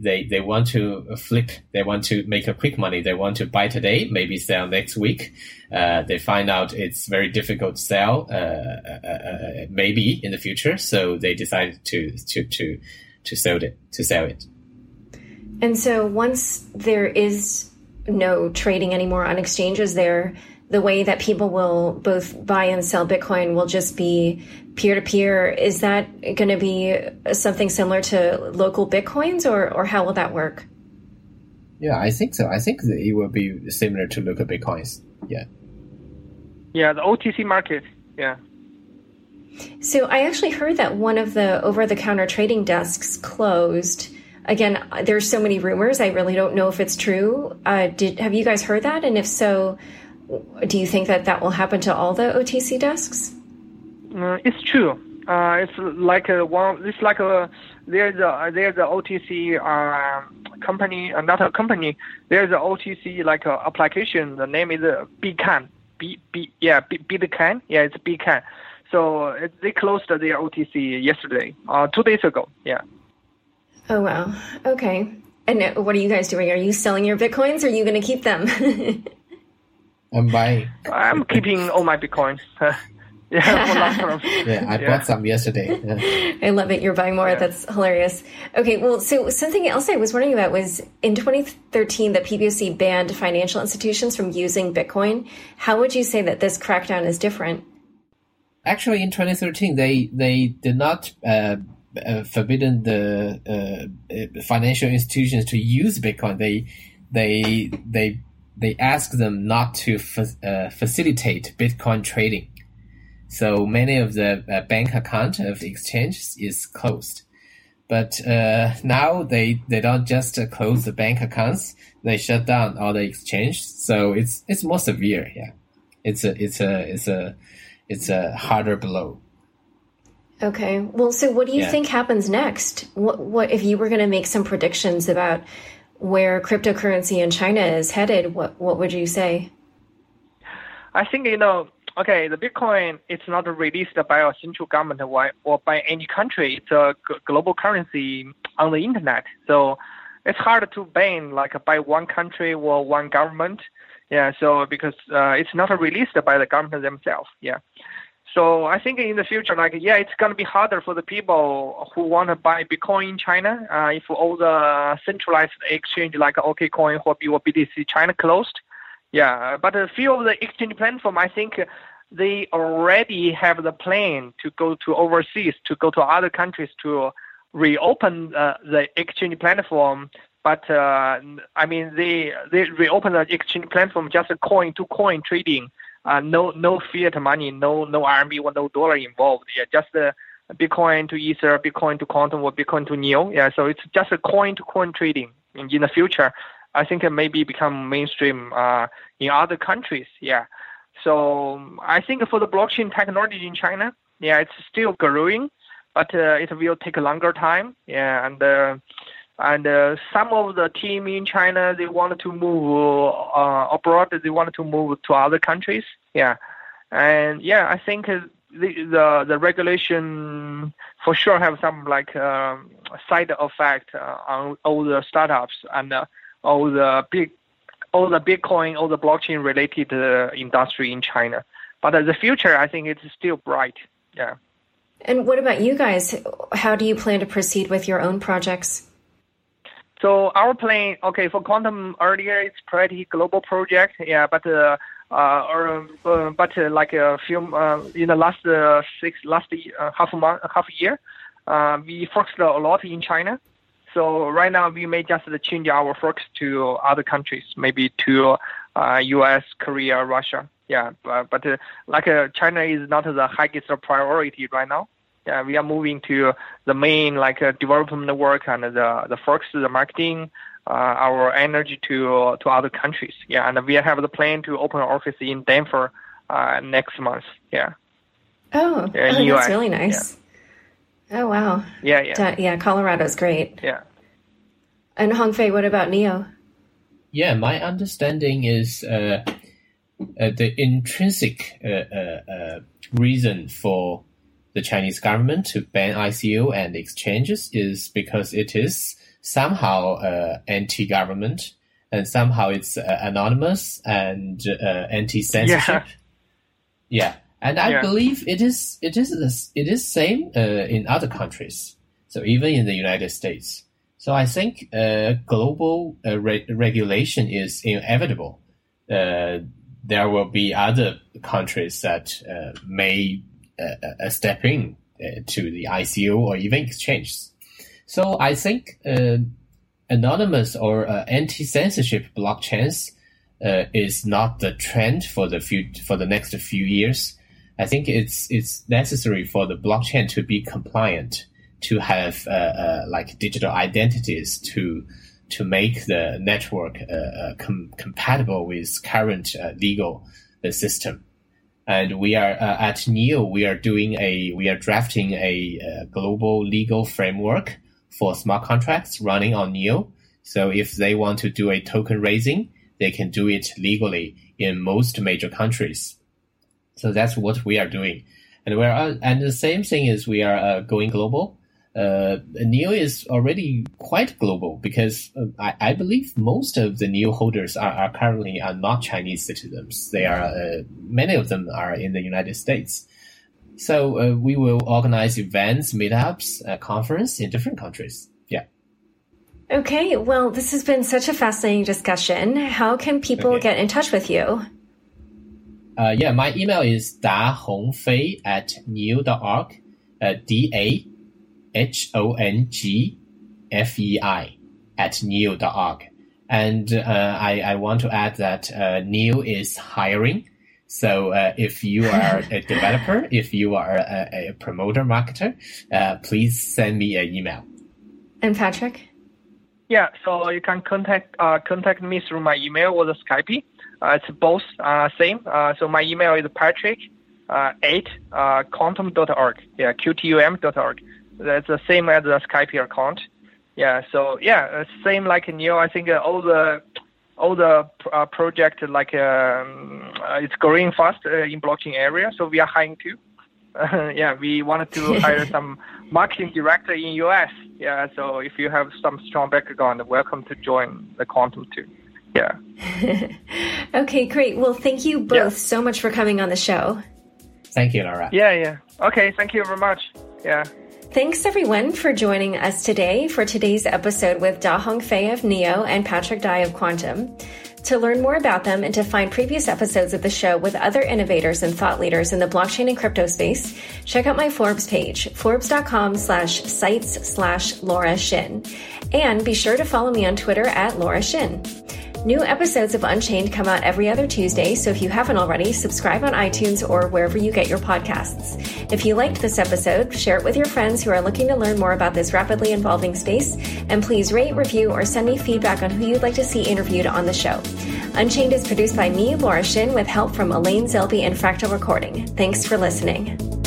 want to flip. They want to make a quick money. They want to buy today, maybe sell next week. They find out it's very difficult to sell, maybe in the future. So they decide to sell it. And so once there is no trading anymore on exchanges, the way that people will both buy and sell Bitcoin will just be peer-to-peer. Is that going to be something similar to local Bitcoins, or how will that work? Yeah, I think so. I think that it will be similar to local Bitcoins. Yeah. Yeah, the OTC market. Yeah. So I actually heard that one of the over-the-counter trading desks closed. Again, there's so many rumors. I really don't know if it's true. Have you guys heard that? And if so, do you think that will happen to all the OTC desks? It's true. There's the OTC company, not a company. There's the OTC application. The name is Bitcoin. Bitcoin. Yeah, it's Bitcoin. So they closed their OTC yesterday, 2 days ago. Yeah. Oh, wow. Okay. And what are you guys doing? Are you selling your Bitcoins, or are you going to keep them? I'm keeping all my Bitcoins. Bought some yesterday. Yeah. I love it. You're buying more. Yeah. That's hilarious. Okay. Well, so something else I was wondering about was in 2013, the PBOC banned financial institutions from using Bitcoin. How would you say that this crackdown is different? Actually, in 2013, they did not... forbidden the financial institutions to use Bitcoin. They ask them not to facilitate Bitcoin trading. So many of the bank account of exchanges is closed. But now they don't just close the bank accounts; they shut down all the exchanges. So it's more severe. Yeah, it's a harder blow. Okay. Well, so what do you think happens next? What if you were going to make some predictions about where cryptocurrency in China is headed? What would you say? I think, you know, okay, the Bitcoin, it's not released by a central government or by any country. It's a global currency on the internet. So it's hard to ban by one country or one government. Yeah. So because it's not released by the government themselves. Yeah. So I think in the future, it's going to be harder for the people who want to buy Bitcoin in China if all the centralized exchange like OKCoin or BTC China closed. Yeah, but a few of the exchange platform, I think they already have the plan to go to overseas, to go to other countries to reopen the exchange platform. But they reopen the exchange platform just coin-to-coin trading. No fiat money, no RMB or no dollar involved. Yeah, just Bitcoin to Ether, Bitcoin to Quantum, or Bitcoin to NEO. Yeah, so it's just a coin-to-coin trading in the future. I think it maybe become mainstream in other countries. Yeah, so I think for the blockchain technology in China, yeah, it's still growing. but it will take a longer time. Yeah, and some of the team in China, they want to move abroad. They want to move to other countries. Yeah, and yeah, I think the regulation for sure have some like side effect on all the startups and all the Bitcoin, all the blockchain related industry in China. But the future, I think it's still bright. Yeah. And what about you guys? How do you plan to proceed with your own projects? So our plan, okay, for Quantum earlier, it's pretty global project. Yeah, but like a few in the last half year, we focused a lot in China. So right now we may just change our focus to other countries, maybe to U.S., Korea, Russia. Yeah, but like China is not the highest priority right now. Yeah, we are moving to the main like development work and the focus, the marketing, our energy to other countries. Yeah, and we have the plan to open an office in Denver next month. Yeah. Oh, yeah, oh that's really nice. Yeah. Oh, wow. Yeah, yeah. Yeah, Colorado's great. Yeah. And Hongfei, what about NEO? Yeah, my understanding is the intrinsic reason for the Chinese government to ban ICO and exchanges is because it is somehow anti-government and somehow it's anonymous and anti-censorship. Yeah. And I believe it is same in other countries. So even in the United States. So I think global regulation is inevitable. There will be other countries that may step in to the ICO or even exchanges. So I think anonymous or anti-censorship blockchains is not the trend for the next few years. I think it's necessary for the blockchain to be compliant, to have like digital identities to make the network compatible with current legal system. And we are at NEO. We are drafting a global legal framework for smart contracts running on NEO. So if they want to do a token raising, they can do it legally in most major countries. So that's what we are doing. And the same thing is we are going global. NEO is already quite global because I believe most of the NEO holders are currently not Chinese citizens. They are many of them are in the United States. So we will organize events, meetups, conference in different countries. Yeah. Okay. Well, this has been such a fascinating discussion. How can people get in touch with you? Yeah, my email is dahongfei@neo.org, dahongfei@neo.org. And I want to add that NEO is hiring. So if you are a developer, if you are a promoter marketer, please send me an email. And Patrick? Yeah, so you can contact me through my email or the Skype. It's both same. So my email is patrick@quantum.org. Yeah, qtum.org. That's the same as the Skype account. Yeah. So yeah, same like NEO. I think all the project like it's growing fast in blockchain area. So we are hiring too. Yeah, we wanted to hire some marketing director in US. Yeah, so if you have some strong background, welcome to join the Quantum too. Yeah. Okay, great. Well, thank you both so much for coming on the show. Thank you, Laura. Yeah. Okay, thank you very much. Yeah. Thanks, everyone, for joining us today for today's episode with Da Hongfei of NEO and Patrick Dai of Quantum. To learn more about them and to find previous episodes of the show with other innovators and thought leaders in the blockchain and crypto space, check out my Forbes page, forbes.com/sites/Laura Shin. And be sure to follow me on Twitter @Laura Shin. New episodes of Unchained come out every other Tuesday, so if you haven't already, subscribe on iTunes or wherever you get your podcasts. If you liked this episode, share it with your friends who are looking to learn more about this rapidly evolving space, and please rate, review, or send me feedback on who you'd like to see interviewed on the show. Unchained is produced by me, Laura Shin, with help from Elaine Zelby and Fractal Recording. Thanks for listening.